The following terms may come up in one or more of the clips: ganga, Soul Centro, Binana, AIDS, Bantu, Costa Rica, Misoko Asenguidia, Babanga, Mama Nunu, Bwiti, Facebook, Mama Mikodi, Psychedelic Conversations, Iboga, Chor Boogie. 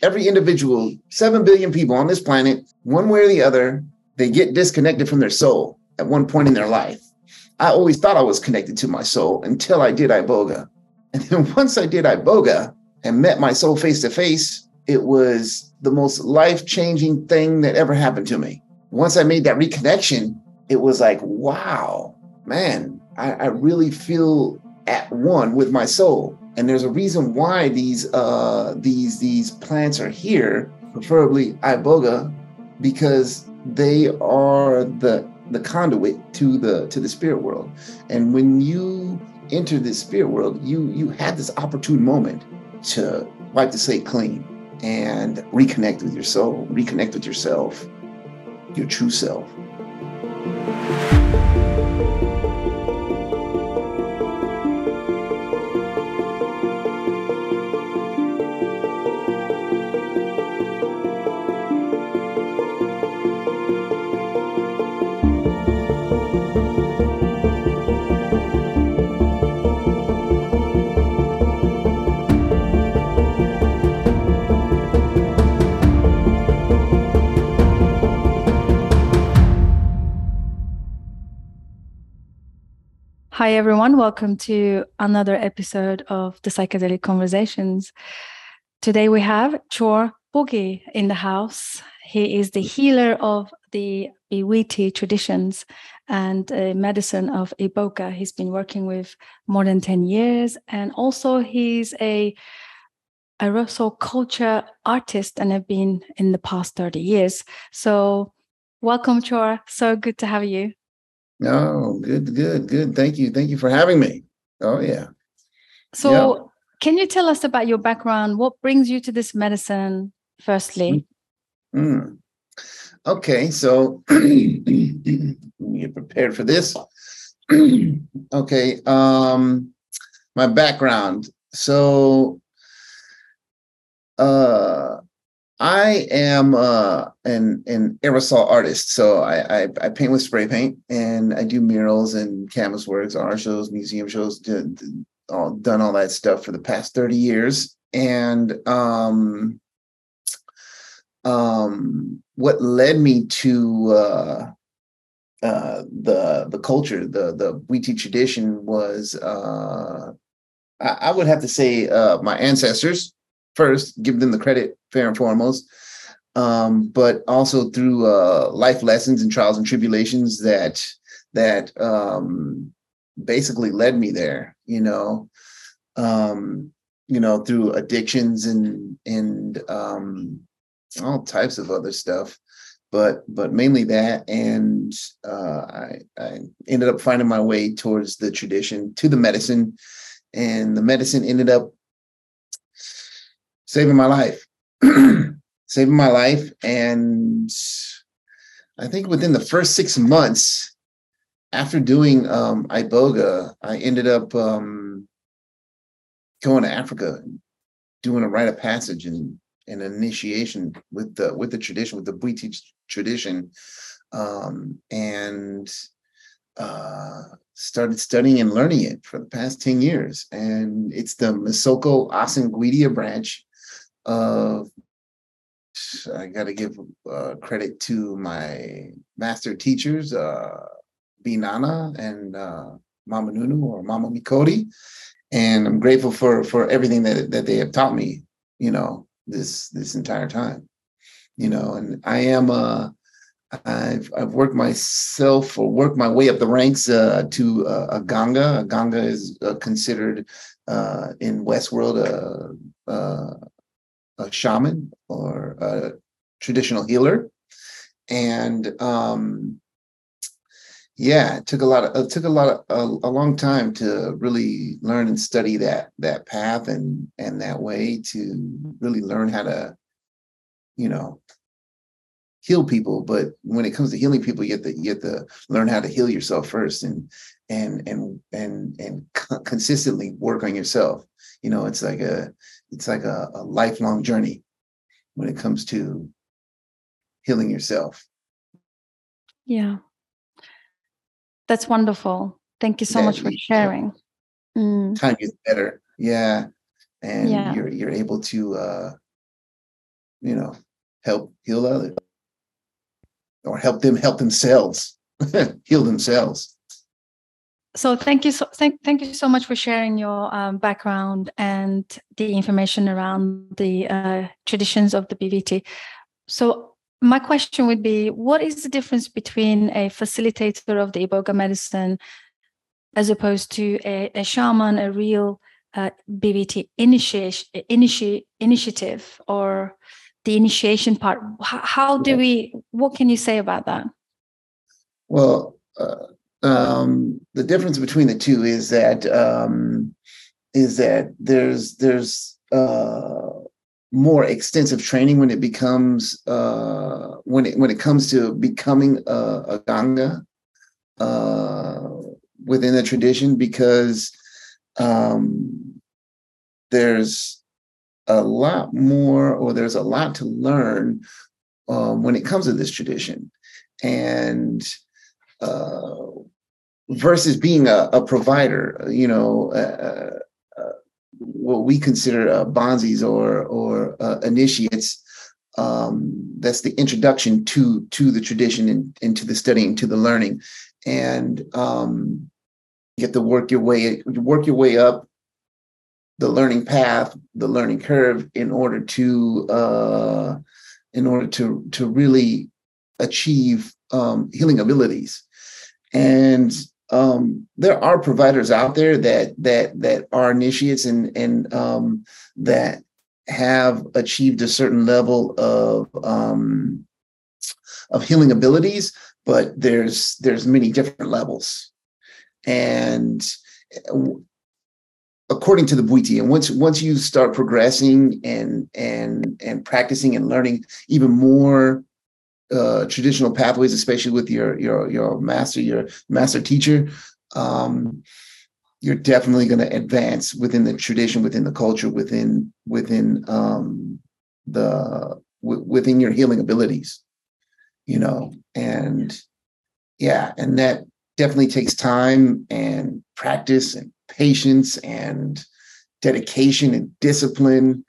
Every individual, 7 billion people on this planet, one way or the other, they get disconnected from their soul at one point in their life. I always thought I was connected to my soul until I did Iboga. And then once I did Iboga and met my soul face to face, it was the most life-changing thing that ever happened to me. Once I made that reconnection, it was like, wow, man, I really feel at one with my soul. And there's a reason why these plants are here, preferably Iboga, because they are the conduit to the spirit world. And when you enter this spirit world, you have this opportune moment to wipe the slate clean and reconnect with your soul, reconnect with yourself, your true self. Hi everyone, welcome to another episode of the Psychedelic Conversations. Today we have Chor Boogie in the house. He is the healer of the Bwiti traditions and medicine of Iboga. He's been working with more than 10 years, and also he's a Russell culture artist and have been in the past 30 years. So welcome Chor, so good to have you. Oh, good. Thank you for having me. Oh, yeah. So Can you tell us about your background? What brings you to this medicine, firstly? Okay, so you're prepared for this. Okay, my background. So I am an aerosol artist, so I paint with spray paint, and I do murals and canvas works, art shows, museum shows, done all that stuff for the past 30 years. And what led me to the culture, the Bwiti tradition was, I would have to say my ancestors. First, give them the credit, fair and foremost, but also through life lessons and trials and tribulations that basically led me there. Through addictions and all types of other stuff, but mainly that. And I ended up finding my way towards the tradition, to the medicine, and the medicine ended up saving my life. And I think within the first 6 months after doing Iboga, I ended up going to Africa, doing a rite of passage and an initiation with the tradition, with the Bwiti tradition, and started studying and learning it for the past 10 years. And it's the Misoko Asenguidia branch. I got to give credit to my master teachers, Binana and Mama Nunu or Mama Mikodi, and I'm grateful for everything that they have taught me. This entire time. And I am I've worked my way up the ranks to a ganga. A ganga is considered in Westworld a shaman or a traditional healer. And it took a long time to really learn and study that path and that way, to really learn how to, heal people. But when it comes to healing people, you have to learn how to heal yourself first and consistently work on yourself. It's like a lifelong journey when it comes to healing yourself. Yeah. That's wonderful. Thank you so much for sharing. Time is better. Yeah. And you're able to you know, help heal others or help them help themselves, heal themselves. So thank you so much for sharing your background and the information around the traditions of the BVT. So my question would be, what is the difference between a facilitator of the Iboga medicine as opposed to a shaman, a real BVT initiative or the initiation part? How do we, what can you say about that? Well, the difference between the two is that there's more extensive training when it becomes when it comes to becoming a ganga within the tradition, because there's a lot to learn when it comes to this tradition, and versus being a provider, you know, what we consider bonzis or initiates. That's the introduction to the tradition and to the studying, to the learning, and you have to work your way up the learning path, the learning curve, in order to really achieve healing abilities. And there are providers out there that are initiates and that have achieved a certain level of healing abilities, but there's many different levels, and according to the Bwiti. And once you start progressing and practicing and learning even more traditional pathways, especially with your master teacher, you're definitely going to advance within the tradition, within the culture, within your healing abilities, you know. And yeah, and that definitely takes time and practice and patience and dedication and discipline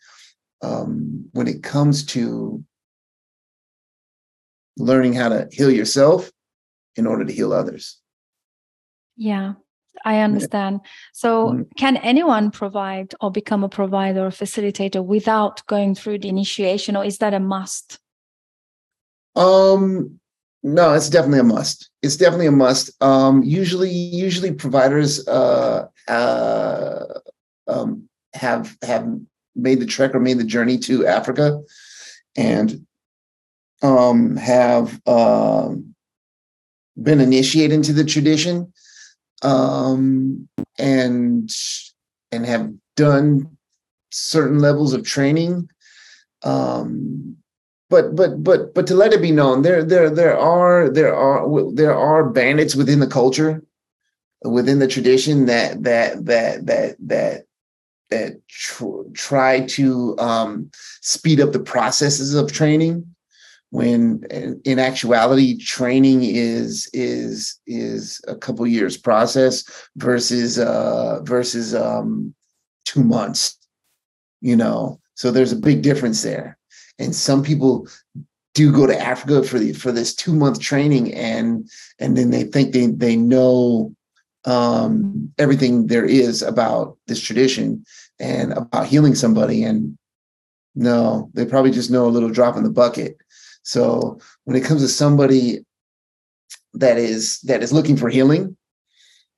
when it comes to learning how to heal yourself in order to heal others. Yeah, I understand. So Can anyone provide or become a provider or facilitator without going through the initiation, or is that a must? No, it's definitely a must. It's definitely a must. Usually providers have made the trek or made the journey to Africa and have been initiated into the tradition, and have done certain levels of training. But to let it be known, there are bandits within the culture, within the tradition that try to speed up the processes of training, when in actuality, training is a couple years process versus 2 months, you know. So there's a big difference there. And some people do go to Africa for this 2 month training, and then they think they know everything there is about this tradition and about healing somebody. And no, they probably just know a little drop in the bucket. So when it comes to somebody that is looking for healing,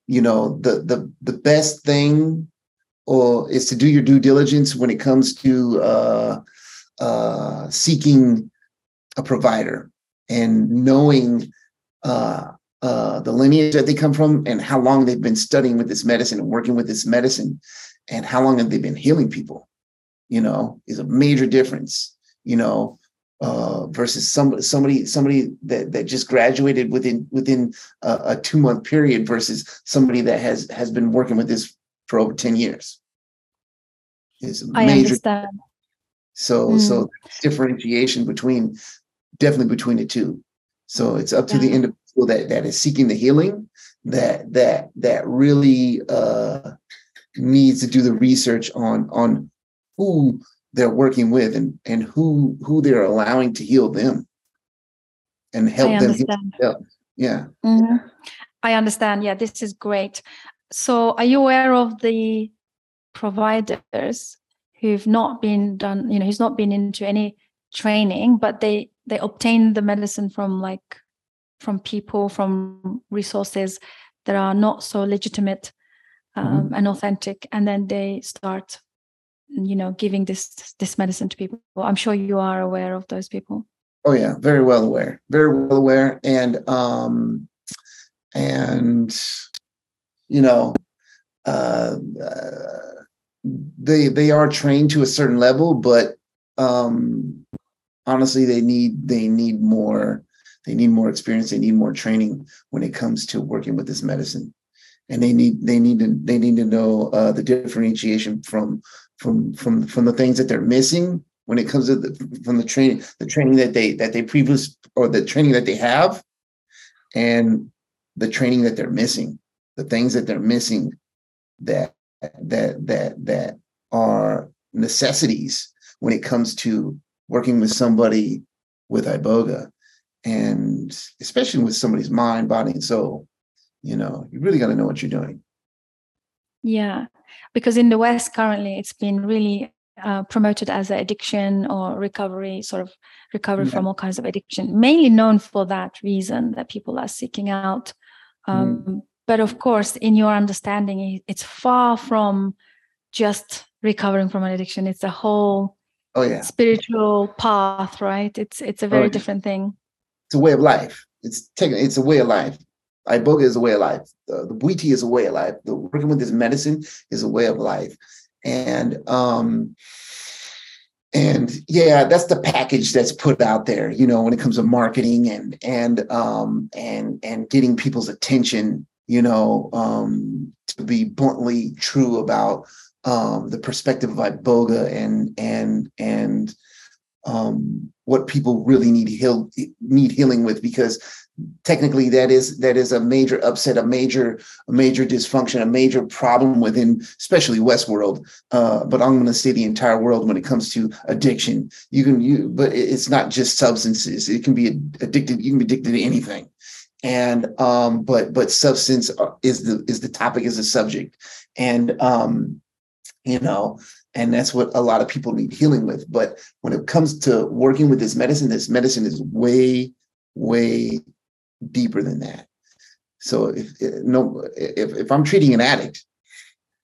you know, the best thing is to do your due diligence when it comes to seeking a provider and knowing the lineage that they come from and how long they've been studying with this medicine and working with this medicine and how long have they been healing people, you know, is a major difference, you know. Versus somebody that just graduated within a 2 month period versus somebody that has been working with this for over 10 years. I understand. So differentiation between the two. So it's up to the individual that is seeking the healing that really needs to do the research on who they're working with and who they're allowing to heal them and help them heal themselves. Yeah. Mm-hmm. I understand. Yeah, this is great. So are you aware of the providers who've not been done, you know, who's not been into any training, but they obtain the medicine from people, from resources that are not so legitimate and authentic, and then they start, you know, giving this medicine to people? I'm sure you are aware of those people. Oh yeah, very well aware, and you know, they are trained to a certain level, but honestly, they need more experience. They need more training when it comes to working with this medicine, and they need to know the differentiation from the things that they're missing when it comes to the training that they previous, or the training that they have, and the training that they're missing, the things that they're missing that are necessities when it comes to working with somebody with Iboga, and especially with somebody's mind, body, and soul. You know, you really got to know what you're doing. Yeah, because in the West currently, it's been really promoted as an addiction or recovery, sort of recovery from all kinds of addiction, mainly known for that reason that people are seeking out. But of course, in your understanding, it's far from just recovering from an addiction. It's a whole spiritual path, right? It's a very different thing. It's a way of life. It's a way of life. Iboga is a way of life. The Bwiti is a way of life. The working with this medicine is a way of life. And yeah, that's the package that's put out there, you know, when it comes to marketing and getting people's attention, you know, to be bluntly true about the perspective of Iboga and what people really need healing with, because technically that is a major upset, a major dysfunction, a major problem within, especially Westworld. But I'm going to say the entire world when it comes to addiction. But it's not just substances. It can be addicted. You can be addicted to anything, and but substance is the topic, is the subject, and you know. And that's what a lot of people need healing with. But when it comes to working with this medicine is way, way deeper than that. So if I'm treating an addict,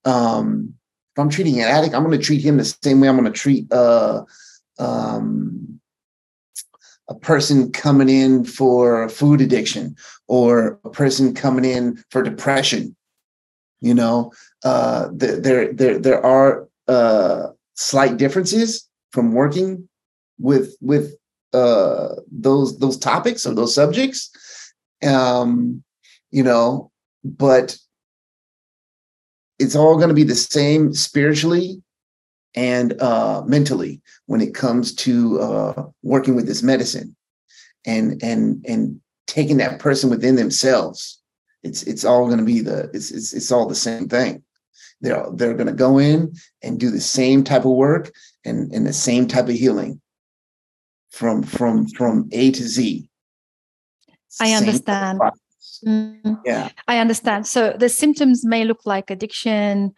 I'm going to treat him the same way I'm going to treat a person coming in for food addiction, or a person coming in for depression. You know, there are slight differences from working with those topics or those subjects, you know, but it's all going to be the same spiritually and mentally when it comes to working with this medicine and taking that person within themselves. It's all going to be it's all the same thing. They're going to go in and do the same type of work and the same type of healing from A to Z. I understand. Yeah, I understand. So the symptoms may look like addiction,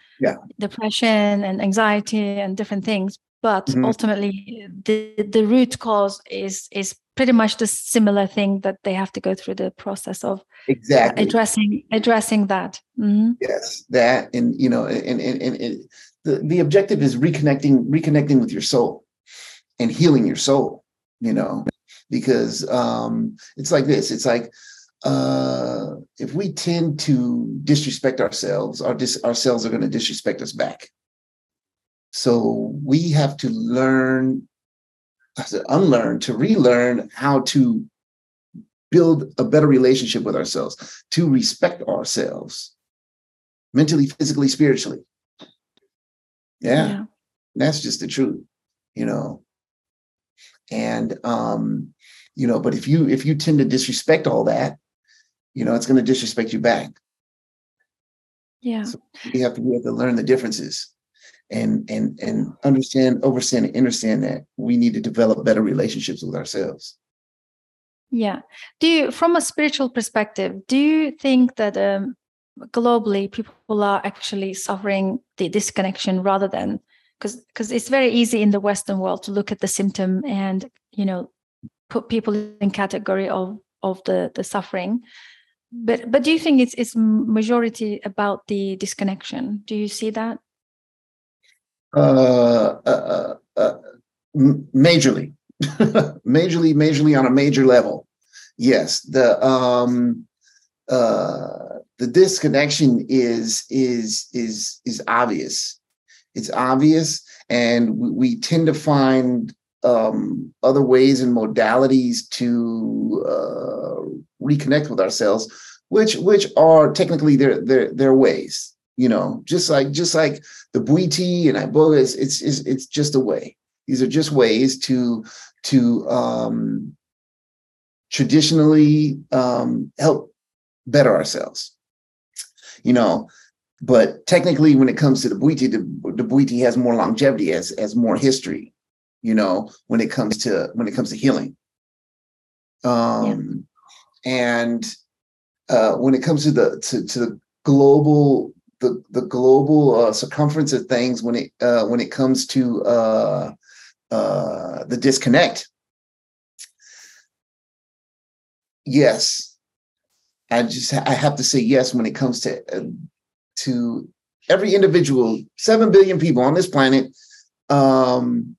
depression, and anxiety, and different things, but ultimately the root cause is pretty much the similar thing that they have to go through the process of addressing that. Yes, that, and you know, and the objective is reconnecting with your soul and healing your soul, you know, because it's like this. It's like if we tend to disrespect ourselves, ourselves are going to disrespect us back. So we have to unlearn to relearn how to build a better relationship with ourselves, to respect ourselves mentally, physically, spiritually. Yeah. That's just the truth, you know. And you know, but if you tend to disrespect all that, you know, it's going to disrespect you back. Yeah. So we have to learn the differences. and understand, overstand, and understand that we need to develop better relationships with ourselves. Yeah. Do you, from a spiritual perspective, do you think that globally people are actually suffering the disconnection rather than, because it's very easy in the Western world to look at the symptom and, you know, put people in category of the suffering. But do you think it's majority about the disconnection? Do you see that? Majorly. majorly on a major level. Yes. The disconnection is obvious. It's obvious, and we tend to find other ways and modalities to reconnect with ourselves, which are technically their ways, you know, just like the Bwiti and Iboga, it's just a way. These are just ways to traditionally help better ourselves, you know. But technically, when it comes to the Bwiti, the Bwiti has more longevity, has more history, you know, when it comes to healing. And when it comes to the global circumference of things, when it comes to the disconnect, yes, I have to say yes when it comes to every individual, 7 billion people on this planet, one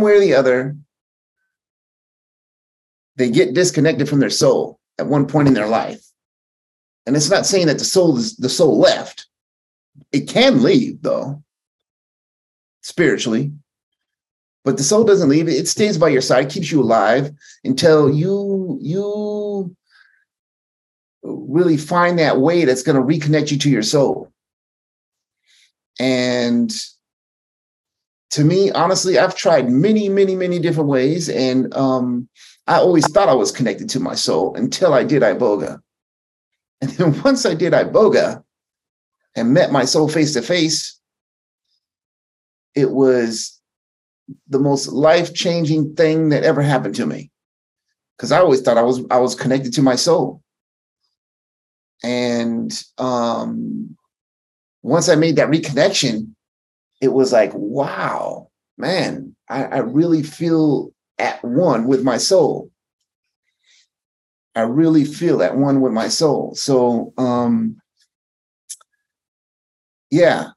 way or the other, they get disconnected from their soul at one point in their life. And it's not saying that the soul left. It can leave, though, spiritually. But the soul doesn't leave. It stays by your side, keeps you alive until you really find that way that's going to reconnect you to your soul. And to me, honestly, I've tried many, many, many different ways. And I always thought I was connected to my soul until I did Iboga. And then once I did Iboga and met my soul face to face, it was the most life-changing thing that ever happened to me. Because I always thought I was connected to my soul. And once I made that reconnection, it was like, wow, man, I really feel at one with my soul. I really feel at one with my soul. So, yeah,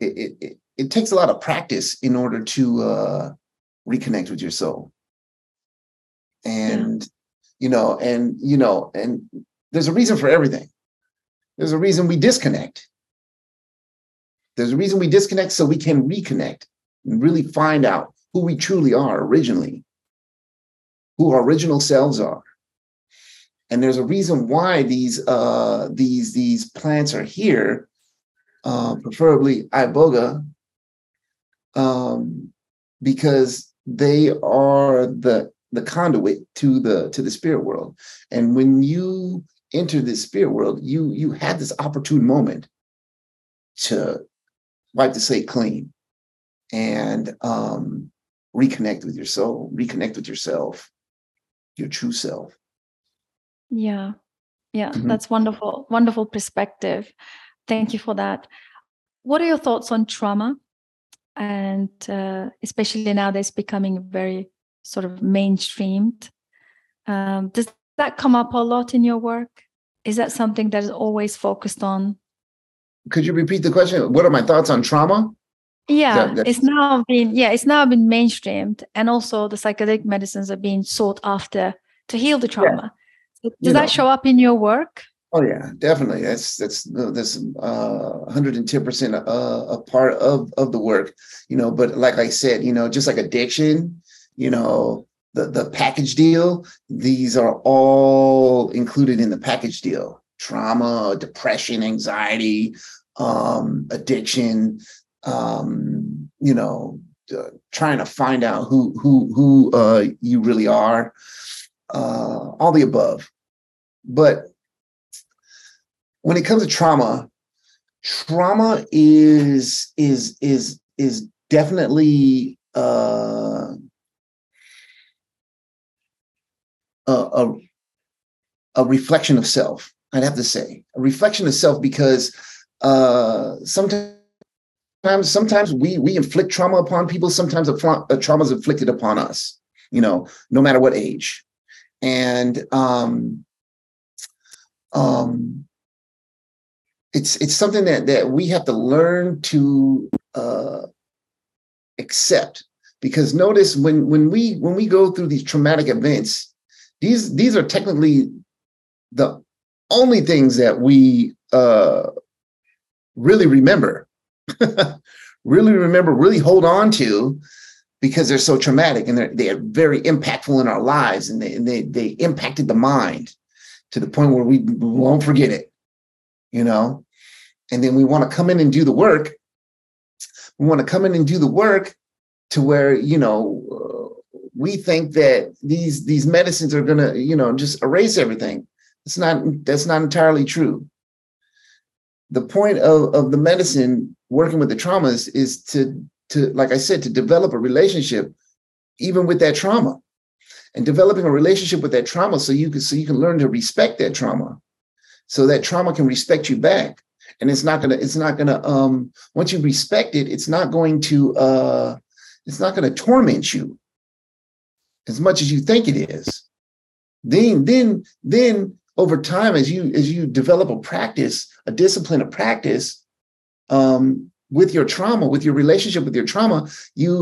it takes a lot of practice in order to reconnect with your soul. And, you know, there's a reason for everything. There's a reason we disconnect. There's a reason we disconnect so we can reconnect and really find out who we truly are originally, who our original selves are. And there's a reason why these plants are here, preferably Iboga, because they are the conduit to the spirit world. And when you enter this spirit world, you have this opportune moment to wipe the slate clean and reconnect with your soul, reconnect with yourself, your true self. Yeah. Mm-hmm. That's wonderful perspective. Thank you for that. What are your thoughts on trauma, and especially nowadays becoming very sort of mainstreamed? Does that come up a lot in your work? Is that something that is always focused on? Could you repeat the question? What are my thoughts on trauma? Yeah, it's now been mainstreamed, and also the psychedelic medicines are being sought after to heal the trauma. Yeah. Does that show up in your work? Oh yeah, definitely. That's 110% a part of the work, you know. But like I said, you know, just like addiction, you know, the package deal, these are all included in the package deal. Trauma, depression, anxiety, addiction, you know, trying to find out who you really are, all the above. But when it comes to trauma, trauma is definitely a reflection of self. I'd have to say a reflection of self, because sometimes we inflict trauma upon people. Sometimes a trauma is inflicted upon us, you know, no matter what age. And it's something that we have to learn to accept, because notice when we go through these traumatic events, these are technically the only things that we really remember, really hold on to, because they're so traumatic and they are very impactful in our lives, and they impacted the mind to the point where we won't forget it, you know? And then we want to come in and do the work. We want to come in and do the work to where, you know, we think that these medicines are going to, you know, just erase everything. That's not entirely true. The point of the medicine working with the traumas is to, like I said, to develop a relationship even with that trauma, and developing a relationship with that trauma so you can learn to respect that trauma, so that trauma can respect you back. And it's not gonna once you respect it, it's not gonna torment you as much as you think it is. Then over time, as you develop a discipline of practice, with your trauma, with your relationship with your trauma, that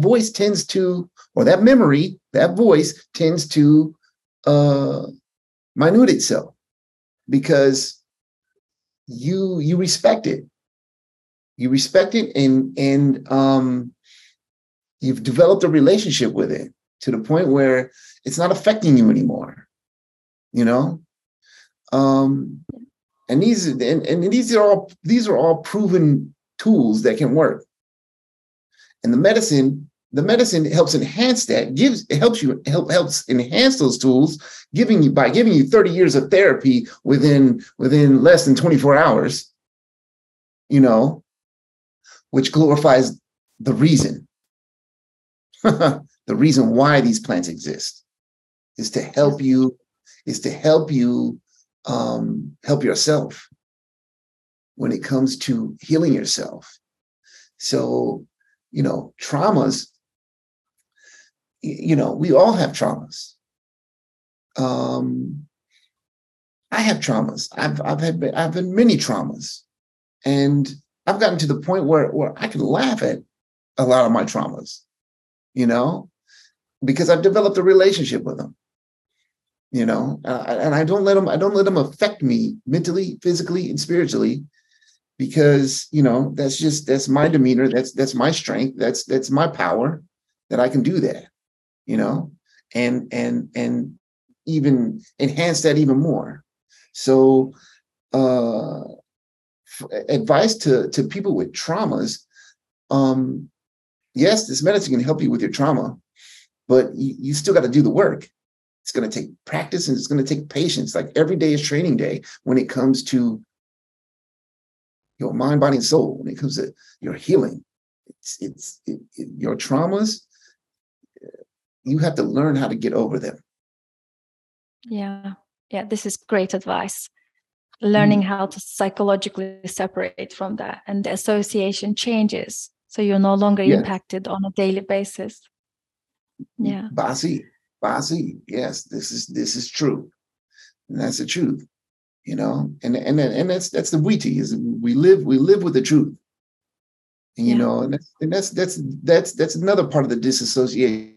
voice tends to minute itself, because you respect it. You respect it, and you've developed a relationship with it to the point where it's not affecting you anymore, you know? And these are all proven tools that can work. And the medicine helps enhance that. It helps enhance those tools, by giving you 30 years of therapy within less than 24 hours, you know, which glorifies the reason. The reason why these plants exist is to help you help yourself when it comes to healing yourself. So, you know, traumas, you know, we all have traumas. I have traumas. I've had many traumas, and I've gotten to the point where I can laugh at a lot of my traumas, you know, because I've developed a relationship with them. You know, and I don't let them affect me mentally, physically, and spiritually, because, you know, that's my demeanor. That's my strength. That's my power, that I can do that, you know, and even enhance that even more. So advice to people with traumas. Yes, this medicine can help you with your trauma, but you still got to do the work. It's going to take practice, and it's going to take patience. Like, every day is training day when it comes to your mind, body, and soul, when it comes to your healing. Your traumas, you have to learn how to get over them. Yeah. Yeah. This is great advice. Learning how to psychologically separate from that, and the association changes. So you're no longer impacted on a daily basis. Yeah. Basi, yes, this is true, and that's the truth, you know. And that's the Bwiti, is we live with the truth, and you know, and that's another part of the disassociation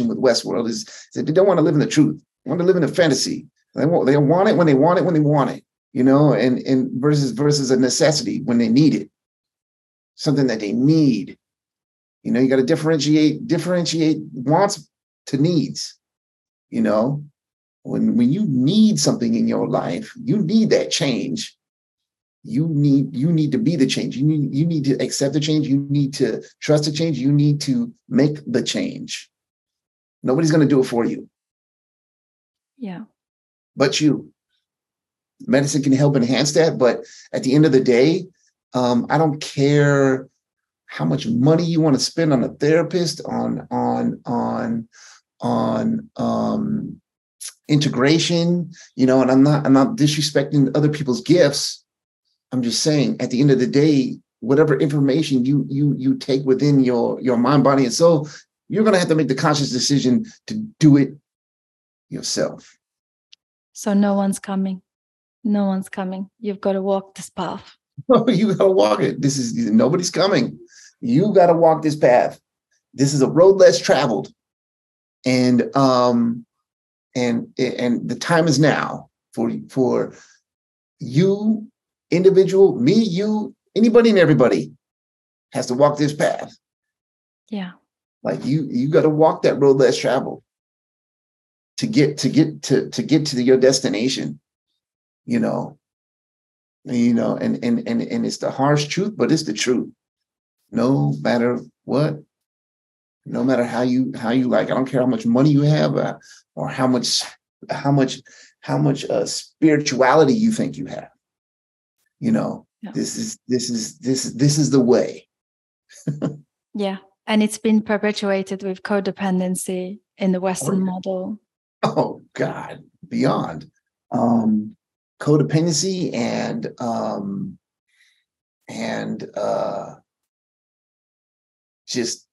with Westworld, is that they don't want to live in the truth. They want to live in a fantasy. They want it when they want it, you know. And versus a necessity when they need it, something that they need. You know, you got to differentiate wants to needs. You know, when you need something in your life, you need that change. You need to be the change. You need to accept the change. You need to trust the change. You need to make the change. Nobody's going to do it for you. Yeah. But you. medicine can help enhance that. But at the end of the day, I don't care how much money you want to spend on a therapist, on integration, you know. And I'm not disrespecting other people's gifts. I'm just saying, at the end of the day, whatever information you take within your mind, body, and soul, you're going to have to make the conscious decision to do it yourself. So no one's coming. No one's coming. You've got to walk this path. You got to walk it. Nobody's coming. You got to walk this path. This is a road less traveled. And the time is now for you, individual, me, you, anybody and everybody has to walk this path. Yeah. Like you got to walk that road less traveled to get to your destination, you know. You know, and it's the harsh truth, but it's the truth. No matter what, no matter how you like, I don't care how much money you have or how much spirituality you think you have. You know, yeah. This is the way. Yeah, and it's been perpetuated with codependency in the Western model. Oh God, beyond. Codependency and just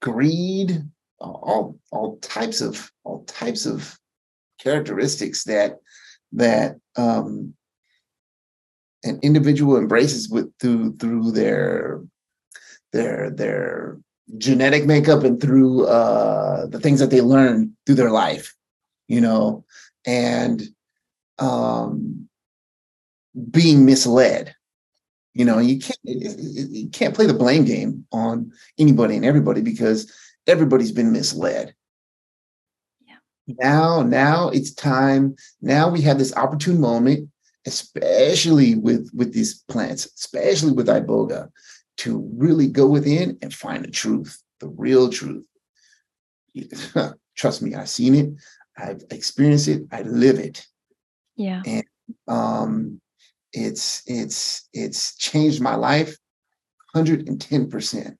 greed, all types of characteristics that an individual embraces with through their genetic makeup and through the things that they learn through their life, you know, and being misled, you know. You can't play the blame game on anybody and everybody because everybody's been misled. Yeah. Now it's time. Now we have this opportune moment, especially with these plants, especially with Iboga, to really go within and find the truth, the real truth. Trust me, I've seen it, I've experienced it, I live it. Yeah. And it's changed my life 110%.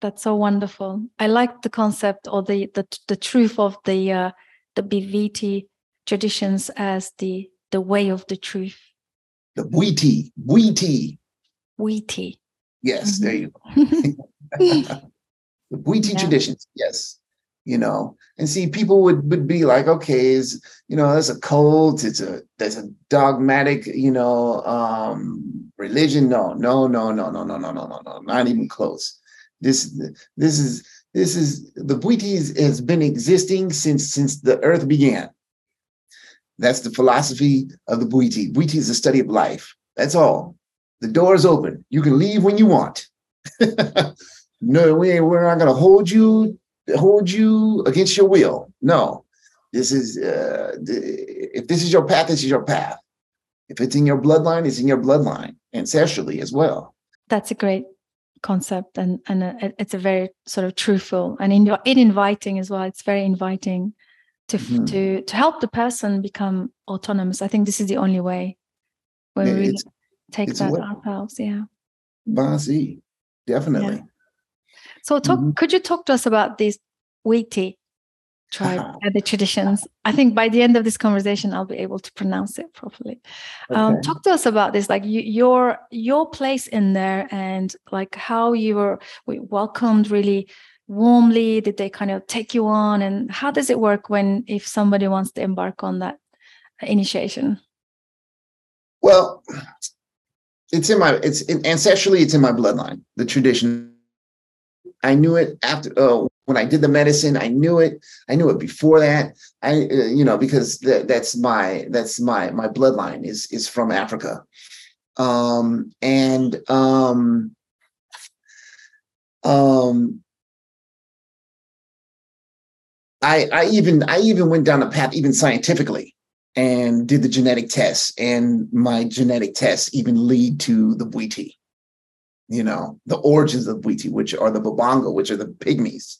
That's so wonderful. I like the concept or the truth of the Bwiti traditions as the way of the truth. The Bwiti. Yes, mm-hmm. There you go. The Bwiti traditions, yes. You know, and see, people would be like, okay, is, you know, that's a cult, there's a dogmatic, you know, religion. No, not even close. This is the Bwiti has been existing since the earth began. That's the philosophy of the Bwiti. Bwiti is the study of life. That's all. The door is open. You can leave when you want. No, we're not gonna hold you against your will. No, this is if this is your path, this is your path. If it's in your bloodline, it's in your bloodline, ancestrally as well. That's a great concept, and it's a very sort of truthful and inviting as well. It's very inviting to help the person become autonomous. I think this is the only way where we really take that ourselves. Yeah, Basi, definitely. Yeah. So could you talk to us about these Bwiti tribe and the traditions? I think by the end of this conversation, I'll be able to pronounce it properly. Okay. Talk to us about this, like your place in there and like how you were welcomed really warmly. Did they kind of take you on? And how does it work if somebody wants to embark on that initiation? Well, ancestrally, it's in my bloodline, the tradition. I knew it after when I did the medicine. I knew it. I knew it before that. Because that's my bloodline is from Africa, I even went down the path even scientifically and did the genetic tests, and my genetic tests even lead to the Bwiti. You know, the origins of Bwiti, which are the Babanga, which are the pygmies,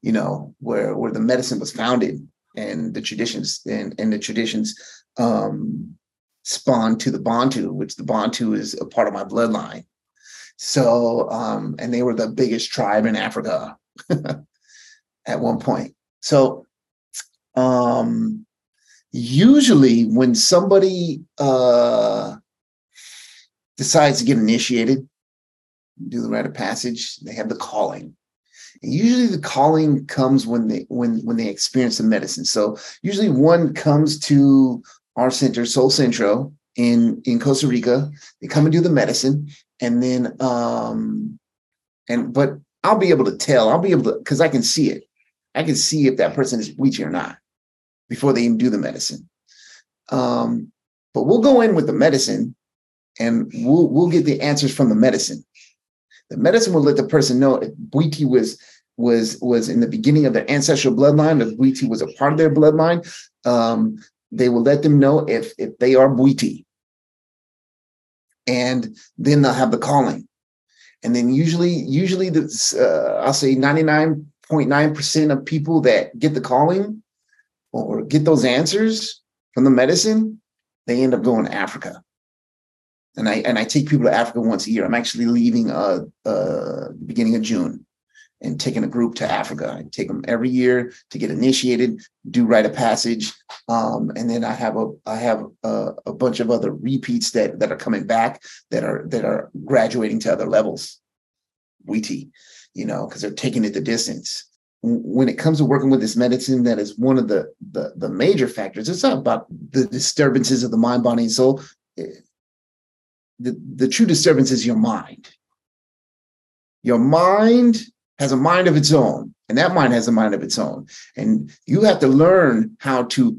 you know, where the medicine was founded and the traditions spawn to the Bantu, which the Bantu is a part of my bloodline. So, and they were the biggest tribe in Africa at one point. So, usually when somebody decides to get initiated, do the rite of passage, they have the calling. And usually the calling comes when they experience the medicine. So usually one comes to our center, Soul Centro in Costa Rica. They come and do the medicine, and then but I'll be able to tell. I'll be able to, because I can see it. I can see if that person is Bwiti or not before they even do the medicine. But we'll go in with the medicine, and we'll get the answers from the medicine. The medicine will let the person know if Bwiti was in the beginning of their ancestral bloodline, if Bwiti was a part of their bloodline. They will let them know if they are Bwiti. And then they'll have the calling. And then usually I'll say 99.9% of people that get the calling or get those answers from the medicine, they end up going to Africa. And I take people to Africa once a year. I'm actually leaving beginning of June and taking a group to Africa. I take them every year to get initiated, do rite of passage, and then I have a bunch of other repeats that are coming back that are graduating to other levels. Bwiti, because they're taking it the distance. When it comes to working with this medicine, that is one of the major factors. It's not about the disturbances of the mind, body, and soul. The true disturbance is your mind. Your mind has a mind of its own, and that mind has a mind of its own. And you have to learn how to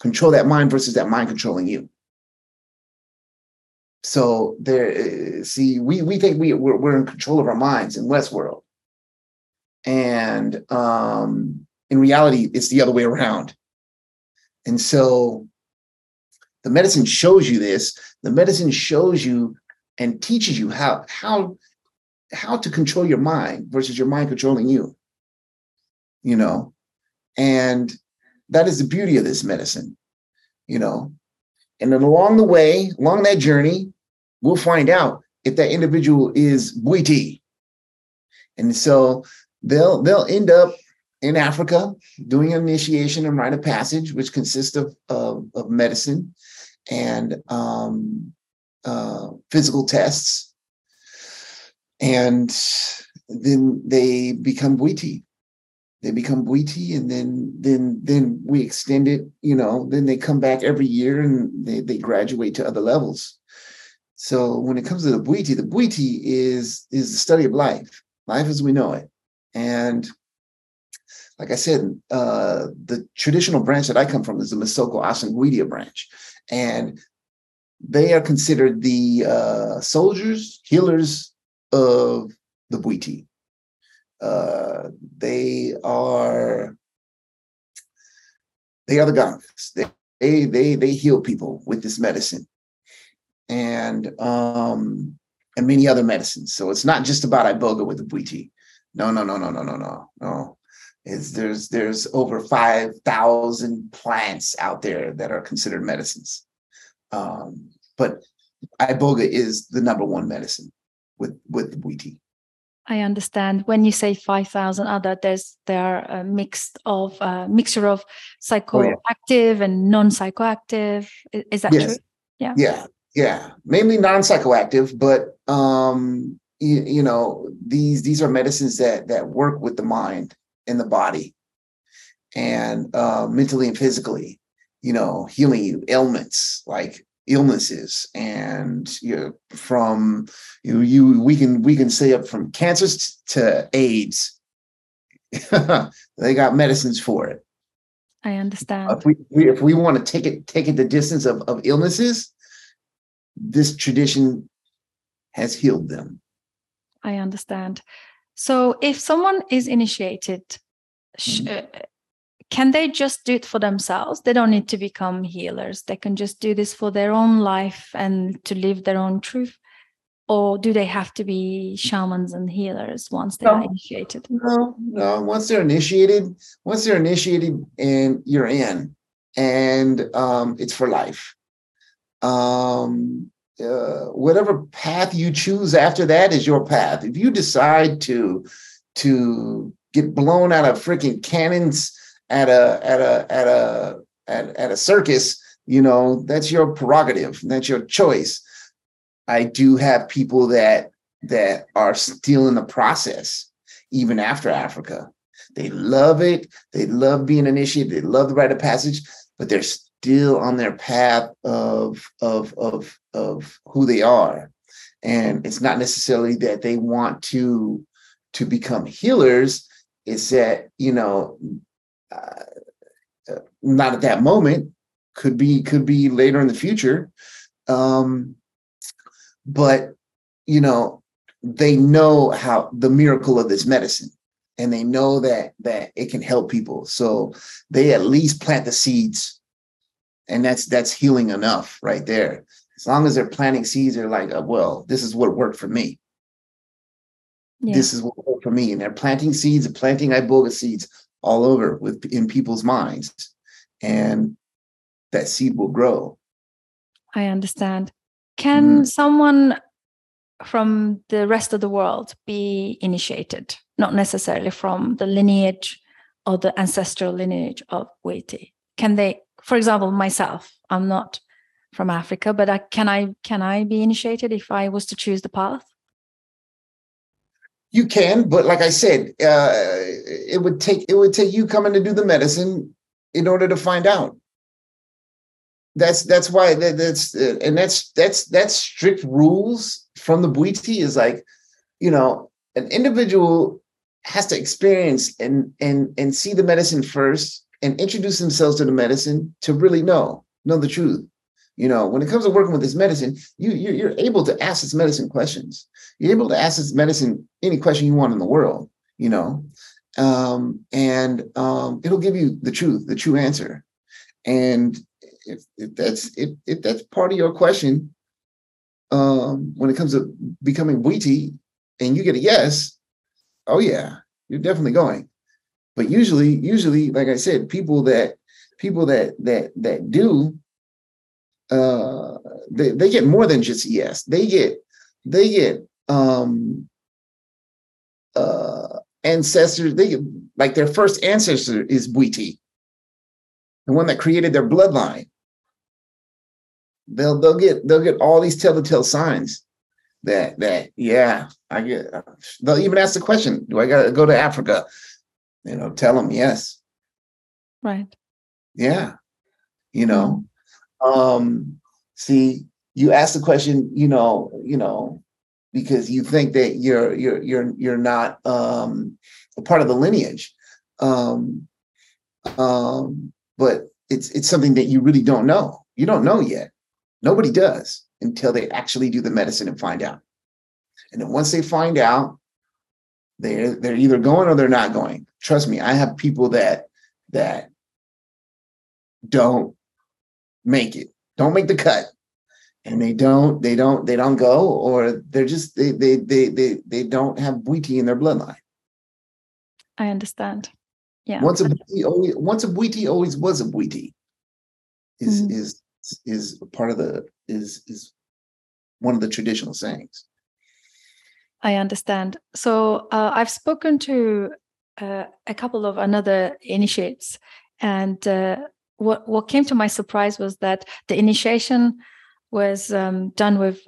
control that mind versus that mind controlling you. So there, see, we think we're in control of our minds in Westworld. And in reality, it's the other way around. And so the medicine shows you this. The medicine shows you and teaches you how to control your mind versus your mind controlling you, and that is the beauty of this medicine, and then along that journey, we'll find out if that individual is Bwiti. And so they'll end up in Africa doing an initiation and rite of passage, which consists of medicine and physical tests. And then they become Bwiti. They become Bwiti, and then we extend it, then they come back every year and they graduate to other levels. So when it comes to the Bwiti is the study of life, life as we know it. And like I said, the traditional branch that I come from is the Misoko Asenguidia branch. And they are considered the soldiers, healers, of the Bwiti. They are the gods. They heal people with this medicine and many other medicines. So it's not just about Iboga with the Bwiti. No. There's over 5,000 plants out there that are considered medicines. But Iboga is the number one medicine with the Bwiti. I understand. When you say 5,000 other, there are a mixture of psychoactive and non-psychoactive. Is that true? Yeah. Mainly non-psychoactive, but these are medicines that work with the mind and the body, and mentally and physically. Healing you ailments like illnesses, and we can say up from cancers to AIDS. They got medicines for it. I understand. If we want to take it the distance of illnesses, this tradition has healed them. I understand. So if someone is initiated, can they just do it for themselves? They don't need to become healers. They can just do this for their own life and to live their own truth. Or do they have to be shamans and healers once they are initiated? No. Once they're initiated and you're in, and it's for life. Whatever path you choose after that is your path. If you decide to get blown out of freaking cannons at a circus, you know, that's your prerogative. That's your choice. I do have people that are still in the process, even after Africa. They love it. They love being initiated. They love the rite of passage, but they're still on their path of who they are. And it's not necessarily that they want to become healers. It's that, you know, not at that moment, could be later in the future. But, you know, they know how the miracle of this medicine, and they know that it can help people. So they at least plant the seeds, and that's healing enough right there. As long as they're planting seeds, they're like, oh, well, this is what worked for me. Yeah. This is what worked for me. And they're planting seeds and planting Iboga seeds all over in people's minds. And that seed will grow. I understand. Can someone from the rest of the world be initiated? Not necessarily from the lineage or the ancestral lineage of Bwiti. Can they, for example, myself, I'm not from Africa, but can I be initiated if I was to choose the path? You can, but like I said, it would take you coming to do the medicine in order to find out. That's why that's strict rules from the Bwiti is like, you know, an individual has to experience and see the medicine first and introduce themselves to the medicine to really know the truth. You know, when it comes to working with this medicine, you're able to ask this medicine questions. You're able to ask this medicine any question you want in the world, you know, and it'll give you the truth, the true answer. And if that's part of your question, when it comes to becoming Bwiti, and you get a yes, oh yeah, you're definitely going. But usually, like I said, people that do, they get more than just a yes. They get ancestors. They get, like, their first ancestor is Bwiti, the one that created their bloodline. They'll get all these telltale signs. They'll even ask the question, do I gotta go to Africa? You know, tell them yes. Right. Yeah. You know, see, you ask the question, you know, because you think that you're not a part of the lineage. But it's something that you really don't know. You don't know yet. Nobody does until they actually do the medicine and find out. And then once they find out, they're either going or they're not going. Trust me, I have people that don't make it, don't make the cut, and they don't go, or they're just they don't have Bwiti in their bloodline. I understand. Yeah. Once a Bwiti, always was a Bwiti. Is part of the is one of the traditional sayings. I understand. So I've spoken to a couple of another initiates, and what came to my surprise was that the initiation was done with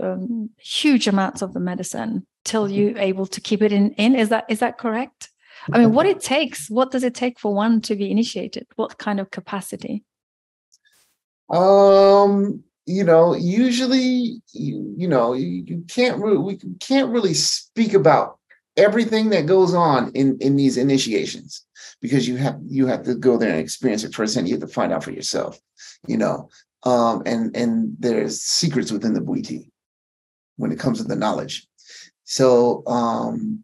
huge amounts of the medicine till you're able to keep it in. Is that correct? I mean, what does it take for one to be initiated? What kind of capacity? You know, usually, we can't really speak about everything that goes on in these initiations, because you have to go there and experience it first, and you have to find out for yourself, you know, and there's secrets within the Bwiti when it comes to the knowledge. So,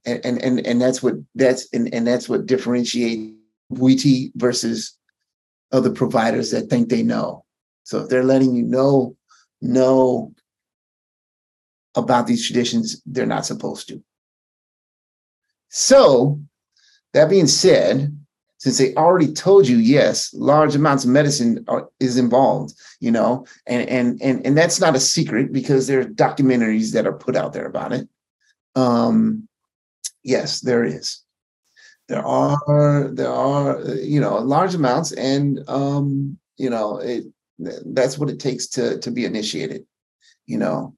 that's what differentiates Bwiti versus other providers that think they know. So if they're letting you know about these traditions, they're not supposed to. So that being said, since they already told you, yes, large amounts of medicine is involved, you know, and that's not a secret because there are documentaries that are put out there about it. Yes, there is. There are, you know, large amounts, and you know, that's what it takes to be initiated, you know,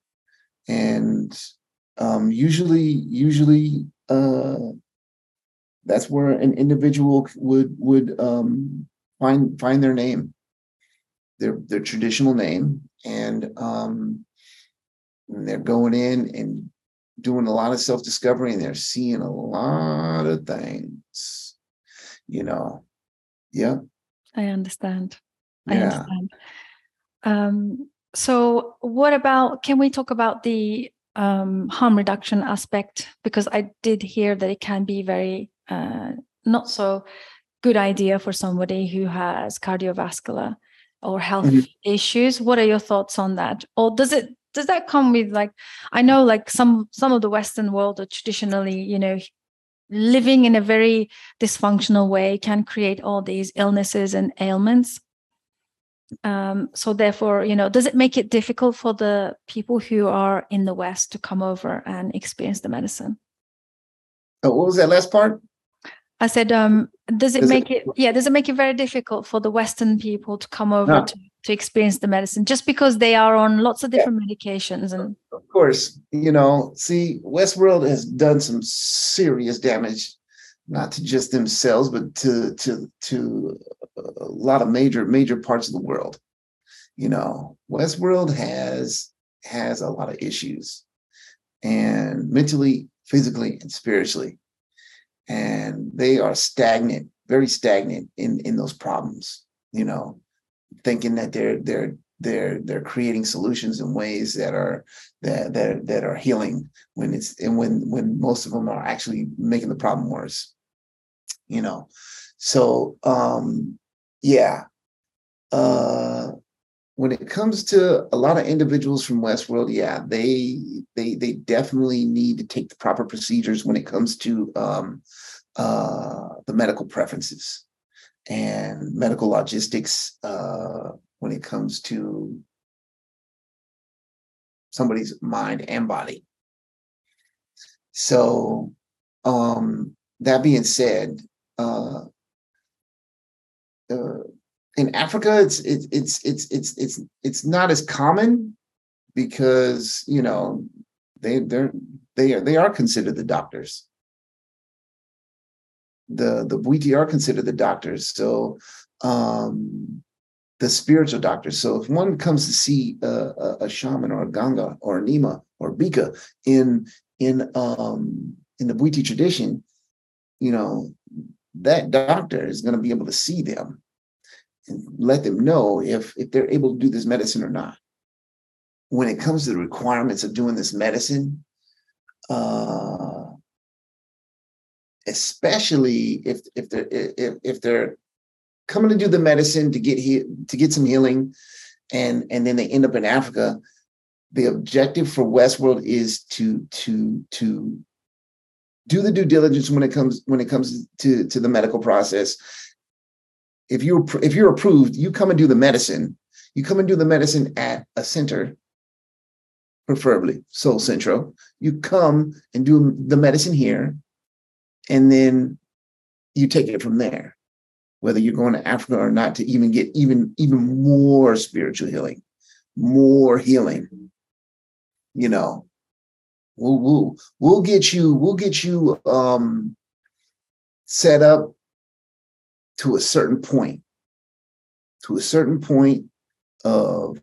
and usually, that's where an individual would find their name, their traditional name, and they're going in and doing a lot of self-discovery, and they're seeing a lot of things, you know. Yeah, I understand. I understand. So what about, can we talk about the harm reduction aspect? Because I did hear that it can be very not so good idea for somebody who has cardiovascular or health mm-hmm. issues. What are your thoughts on that? Or does that come with, like, I know, like, some of the Western world are traditionally, you know, living in a very dysfunctional way can create all these illnesses and ailments. So therefore, you know, does it make it difficult for the people who are in the West to come over and experience the medicine? Oh, what was that last part? I said, does it make it very difficult for the Western people to come over to experience the medicine, just because they are on lots of different medications? And of course, you know, see, Westworld has done some serious damage, not to just themselves, but to a lot of major parts of the world. You know, Westworld has a lot of issues, and mentally, physically, and spiritually. And they are stagnant, very stagnant in those problems, you know, thinking that they're creating solutions in ways that are healing when most of them are actually making the problem worse, you know. So when it comes to a lot of individuals from Westworld, they definitely need to take the proper procedures when it comes to the medical preferences and medical logistics. When it comes to somebody's mind and body. So that being said, in Africa, it's not as common because, you know, they are considered the doctors. The Bwiti are considered the doctors, so the spiritual doctors. So if one comes to see a shaman or a ganga or an ima or bika in the Bwiti tradition, you know, that doctor is going to be able to see them and let them know if they're able to do this medicine or not. When it comes to the requirements of doing this medicine, especially if they're coming to do the medicine to get some healing, and then they end up in Africa, the objective for Westworld is to do the due diligence when it comes to the medical process. If you're approved, you come and do the medicine. You come and do the medicine at a center, preferably Soul Centro. You come and do the medicine here, and then you take it from there, whether you're going to Africa or not, to even get even more spiritual healing, more healing. You know, we'll get you set up to a certain point, of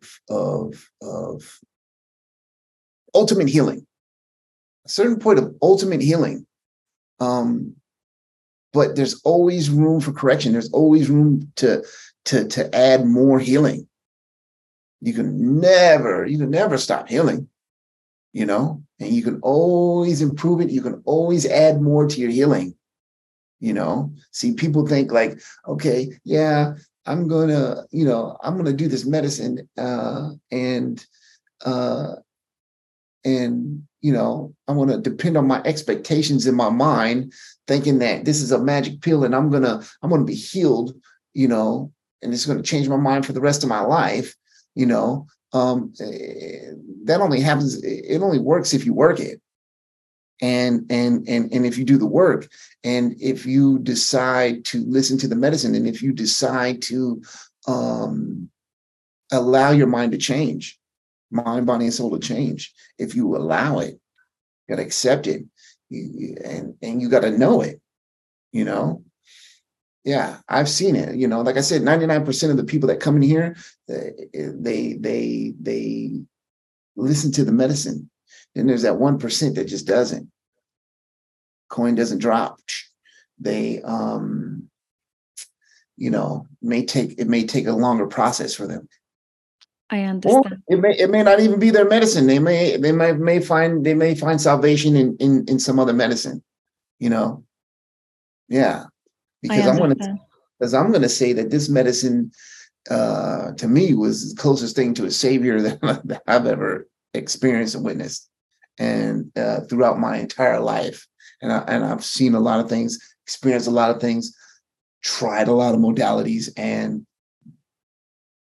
ultimate healing, but there's always room for correction. There's always room to add more healing. You can never stop healing, you know, and you can always improve it. You can always add more to your healing, you know. See, people think like, okay, yeah, I'm going to do this medicine. And, you know, I want to depend on my expectations in my mind, thinking that this is a magic pill and I'm going to be healed, you know, and it's going to change my mind for the rest of my life. You know, that only happens. It only works if you work it. And if you do the work, and if you decide to listen to the medicine, and if you decide to allow your mind to change, mind, body, and soul to change, if you allow it, you got to accept it, and you got to know it, you know? Yeah, I've seen it. You know, like I said, 99% of the people that come in here, they listen to the medicine. And there's that 1% that just doesn't. Coin doesn't drop. They, you know, it may take a longer process for them. I understand. Or it may not even be their medicine. They may find salvation in some other medicine. You know, yeah. Because I'm gonna say that this medicine, to me, was the closest thing to a savior that I've ever experienced and witnessed, and throughout my entire life. And I've seen a lot of things, experienced a lot of things, tried a lot of modalities, and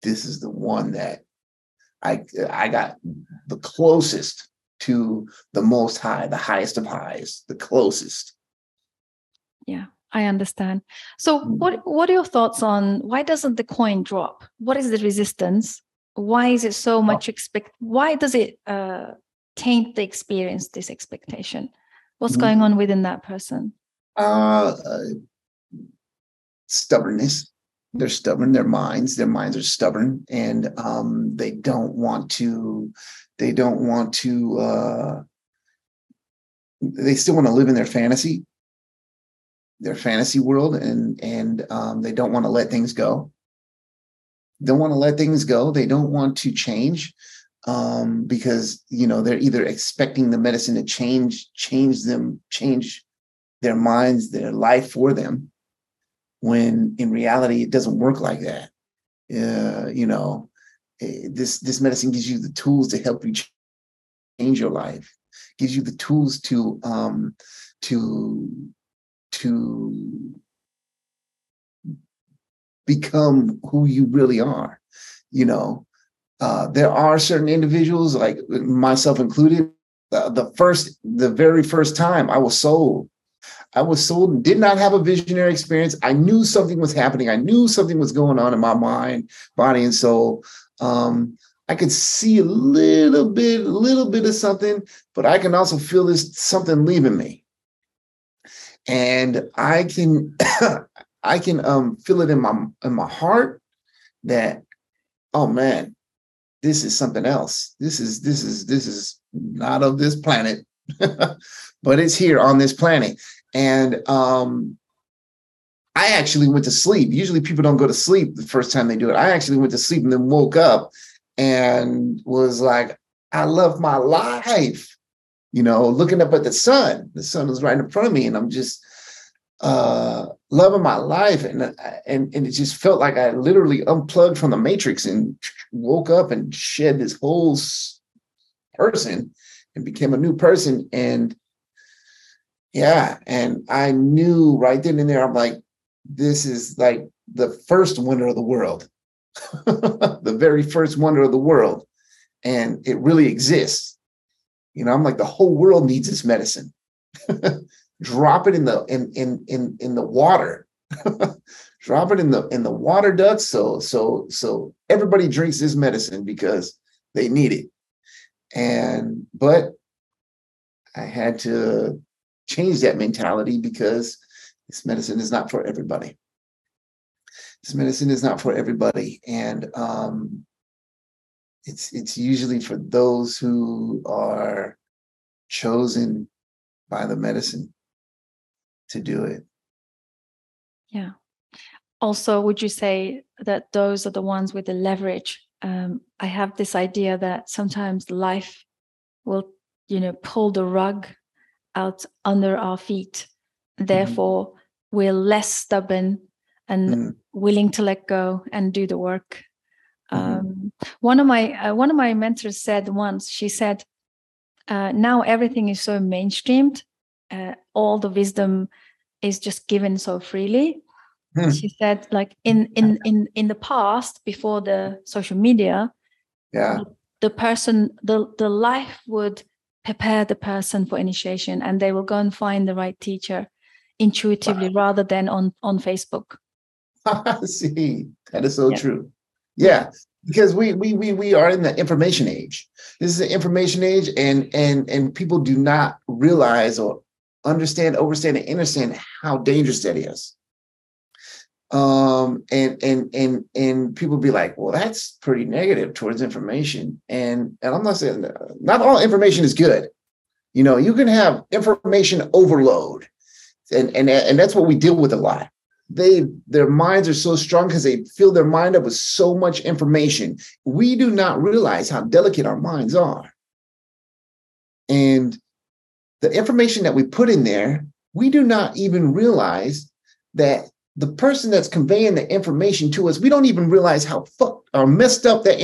this is the one that I got the closest to the most high, the highest of highs, the closest. Yeah, I understand. So what are your thoughts on why doesn't the coin drop? What is the resistance? Why is it so much why does it taint the experience, this expectation? What's going on within that person? Stubbornness. They're stubborn. Their minds are stubborn, and they still want to live in their fantasy world, and they don't want to let things go. Don't want to let things go. They don't want to change because, you know, they're either expecting the medicine to change their minds, their life for them, when in reality, it doesn't work like that. You know, this medicine gives you the tools to help you change your life, gives you the tools to become who you really are. You know, there are certain individuals, like myself included, the very first time I was sold and did not have a visionary experience. I knew something was happening. I knew something was going on in my mind, body, and soul. I could see a little bit of something, but I can also feel this something leaving me. And I can feel it in my heart that, oh man, this is something else. This is not of this planet, but it's here on this planet. And I actually went to sleep. Usually people don't go to sleep the first time they do it. I actually went to sleep and then woke up and was like, I love my life. You know, looking up at the sun. The sun was right in front of me, and I'm just loving my life, and it just felt like I literally unplugged from the matrix and woke up and shed this whole person and became a new person. And yeah, and I knew right then and there, I'm like, this is like the first wonder of the world, the very first wonder of the world, and it really exists. You know, I'm like, the whole world needs this medicine. Drop it in the water. Drop it in the water ducts. So everybody drinks this medicine because they need it. But I had to change that mentality, because this medicine is not for everybody. This medicine is not for everybody, and it's usually for those who are chosen by the medicine to do it. Yeah. Also, would you say that those are the ones with the leverage? I have this idea that sometimes life will, you know, pull the rug out under our feet. Therefore, we're less stubborn and willing to let go and do the work. One of my mentors said once, she said, Now everything is so mainstreamed. All the wisdom is just given so freely. She said, like in the past, before the social media, the life would prepare the person for initiation, and they will go and find the right teacher intuitively rather than on Facebook. See, that is so true. Yeah. Because we are in the information age. This is the information age, and people do not realize or understand, overstand, and understand how dangerous that is. And people be like, well, that's pretty negative towards information. And I'm not saying that. Not all information is good. You know, you can have information overload, and that's what we deal with a lot. Their minds are so strong because they fill their mind up with so much information. We do not realize how delicate our minds are. And the information that we put in there, we do not even realize that the person that's conveying the information to us, we don't even realize how fucked or messed up that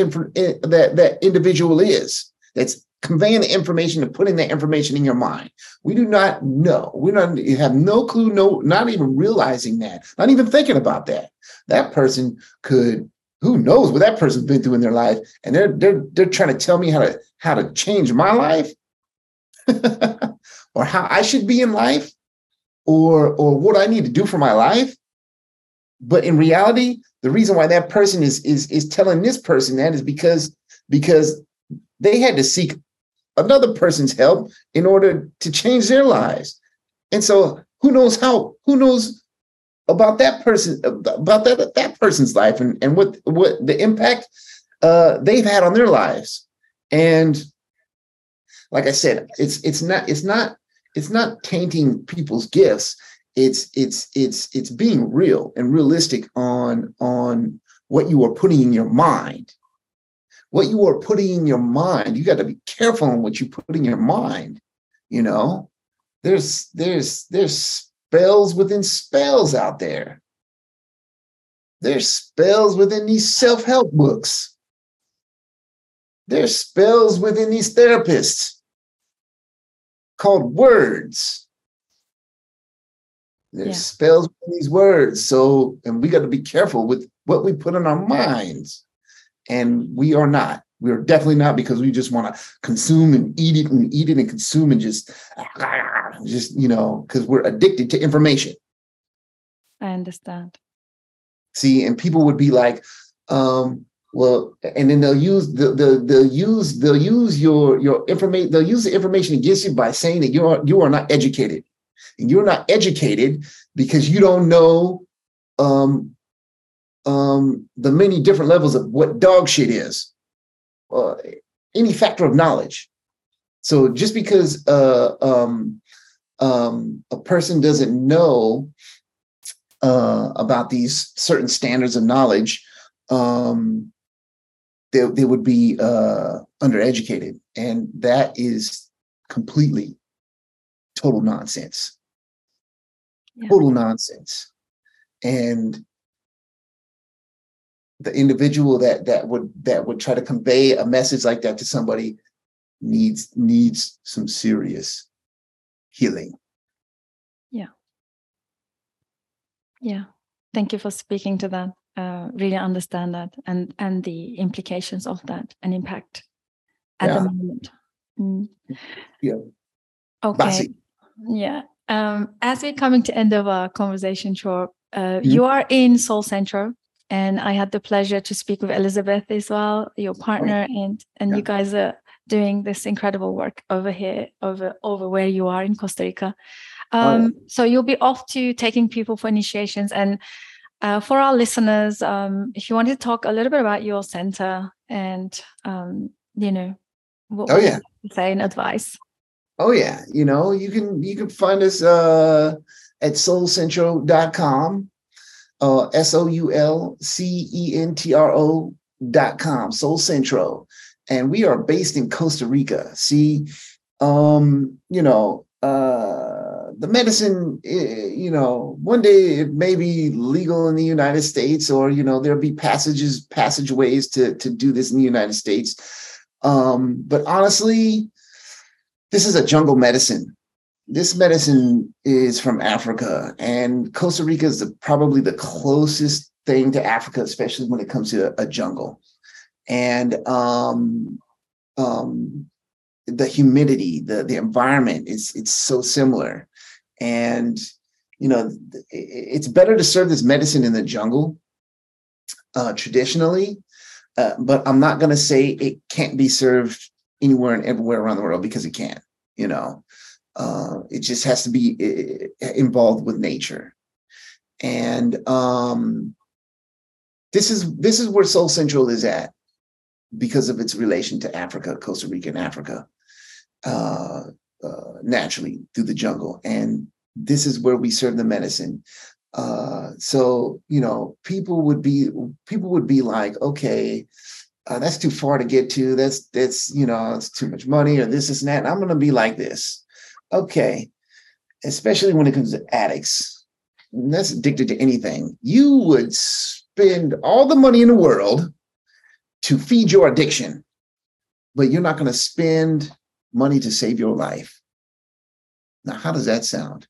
individual is that's conveying the information and putting that information in your mind. We do not know. You have no clue, not even realizing that, not even thinking about that. That person could, who knows what that person's been through in their life, and they're trying to tell me how to change my life or how I should be in life or what I need to do for my life. But in reality, the reason why that person is telling this person that is because they had to seek another person's help in order to change their lives. And so who knows about that person's life and what the impact they've had on their lives. And like I said, it's not tainting people's gifts. It's being real and realistic on what you are putting in your mind. What you are putting in your mind, you got to be careful on what you put in your mind. You know, there's spells within spells out there. There's spells within these self-help books. There's spells within these therapists called words. There's spells within these words. So, and we got to be careful with what we put in our minds. And we are not. We are definitely not, because we just want to consume and eat it and consume and just you know, because we're addicted to information. I understand. See, and people would be like, well, and then they'll use the information against you by saying that you are not educated, and you're not educated because you don't know. The many different levels of what dog shit is, any factor of knowledge. So just because a person doesn't know about these certain standards of knowledge, they would be undereducated. And that is completely total nonsense. Yeah. Total nonsense. And the individual that would try to convey a message like that to somebody needs some serious healing. Yeah. Thank you for speaking to that. Really understand that and the implications of that and impact at the moment. Mm. Yeah. Okay. Basi. Yeah. As we're coming to end of our conversation, Chor, you are in Soul Centro. And I had the pleasure to speak with Elizabeth as well, your partner, and you guys are doing this incredible work over here, over where you are in Costa Rica. So you'll be off to taking people for initiations. And for our listeners, if you want to talk a little bit about your center and, what would you say in advice? Oh, yeah. You know, you can find us at soulcentro.com. SOULCENTRO.com, Soul Centro. And we are based in Costa Rica. See, the medicine, one day it may be legal in the United States, or, there'll be passageways to do this in the United States. But honestly, This is a jungle medicine. This medicine is from Africa, and Costa Rica is probably the closest thing to Africa, especially when it comes to a jungle. And the humidity, the environment, it's so similar. And, you know, it's better to serve this medicine in the jungle traditionally, but I'm not going to say it can't be served anywhere and everywhere around the world, because it can, you know. It just has to be involved with nature. And this is where Soul Central is at, because of its relation to Africa, Costa Rica and Africa, naturally through the jungle. And this is where we serve the medicine. So, you know, people would be like, okay, that's too far to get to. That's, you know, it's too much money, or this and that. And I'm going to be like this. Okay, especially when it comes to addicts, and that's addicted to anything. You would spend all the money in the world to feed your addiction, but you're not going to spend money to save your life. Now, how does that sound?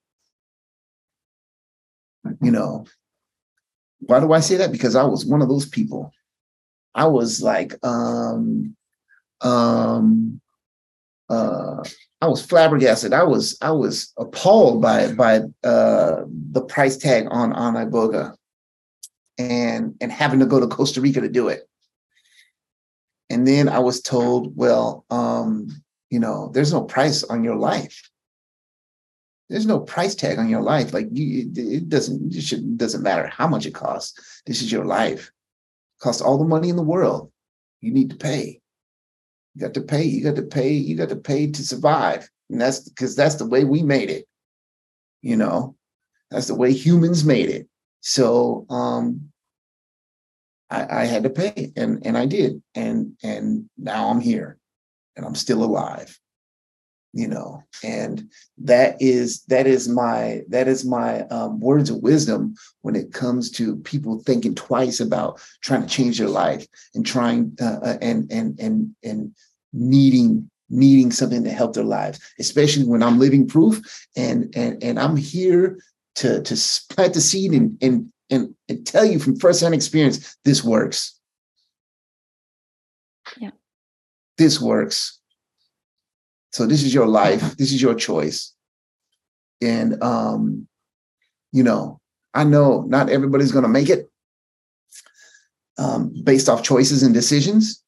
You know, why do I say that? Because I was one of those people. I was like, I was flabbergasted. I was appalled by the price tag on Iboga, and having to go to Costa Rica to do it. And then I was told, well, you know, there's no price on your life. There's no price tag on your life. Like, it doesn't matter how much it costs. This is your life. It costs all the money in the world. You need to pay. You got to pay to survive. And that's because that's the way we made it. You know, that's the way humans made it. So I had to pay, and I did. And now I'm here, and I'm still alive, you know. And that is my words of wisdom when it comes to people thinking twice about trying to change their life, and trying and needing something to help their lives, especially when I'm living proof and I'm here to plant the seed and tell you from firsthand experience, this works. Yeah. This works. So this is your life. This is your choice. And, you know, I know not everybody's going to make it based off choices and decisions.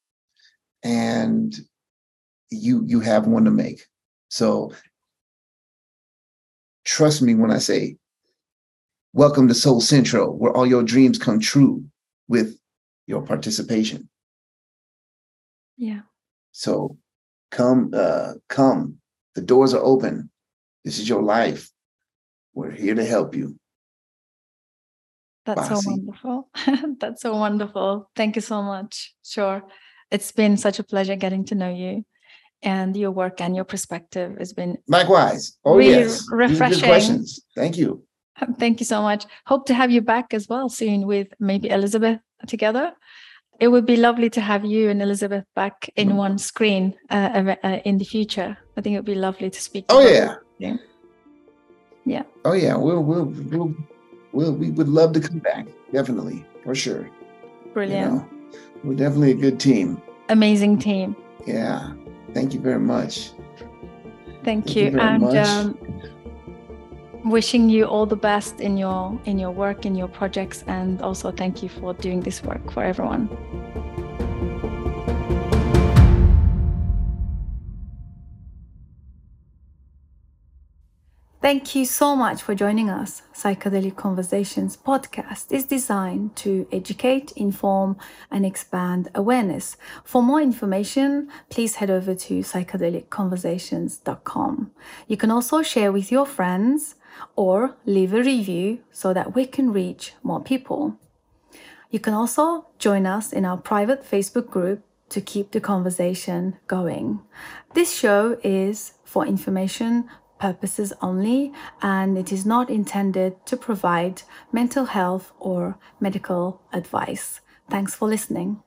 And you have one to make. So trust me when I say, welcome to Soul Centro, where all your dreams come true with your participation. Yeah. So come. The doors are open. This is your life. We're here to help you. That's Basi. So wonderful. That's so wonderful. Thank you so much. Sure. It's been such a pleasure getting to know you, and your work and your perspective has been likewise. Oh, really, yes. Refreshing. Good questions. Thank you. Thank you so much. Hope to have you back as well soon with maybe Elizabeth together. It would be lovely to have you and Elizabeth back in one screen in the future. I think it would be lovely to speak to you. Yeah. Oh yeah, we would love to come back. Definitely, for sure. Brilliant. You know, we're definitely a good team. Amazing team. Yeah. Thank you very much. Thank you very much. Wishing you all the best in your work, in your projects, and also thank you for doing this work for everyone. Thank you so much for joining us. Psychedelic Conversations podcast is designed to educate, inform, and expand awareness. For more information, please head over to psychedelicconversations.com. You can also share with your friends or leave a review so that we can reach more people. You can also join us in our private Facebook group to keep the conversation going. This show is for information purposes only, and it is not intended to provide mental health or medical advice. Thanks for listening.